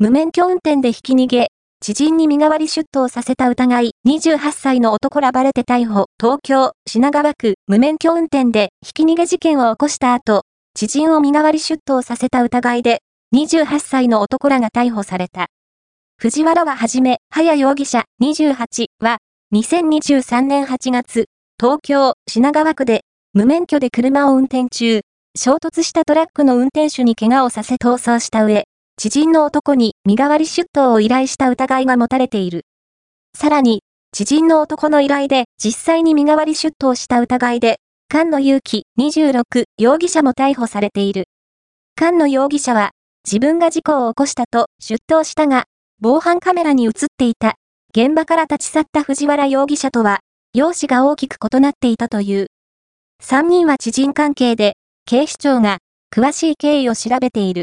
無免許運転でひき逃げ、知人に身代わり出頭させた疑い、28歳の男らバレて逮捕。東京、品川区、無免許運転でひき逃げ事件を起こした後、知人を身代わり出頭させた疑いで、28歳の男らが逮捕された。藤原はじめ、早容疑者、28は、2023年8月、東京、品川区で、無免許で車を運転中、衝突したトラックの運転手に怪我をさせ逃走した上、知人の男に身代わり出頭を依頼した疑いが持たれている。さらに、知人の男の依頼で実際に身代わり出頭した疑いで、菅野裕樹26容疑者も逮捕されている。菅野容疑者は、自分が事故を起こしたと出頭したが、防犯カメラに映っていた、現場から立ち去った藤原容疑者とは、容姿が大きく異なっていたという。3人は知人関係で、警視庁が詳しい経緯を調べている。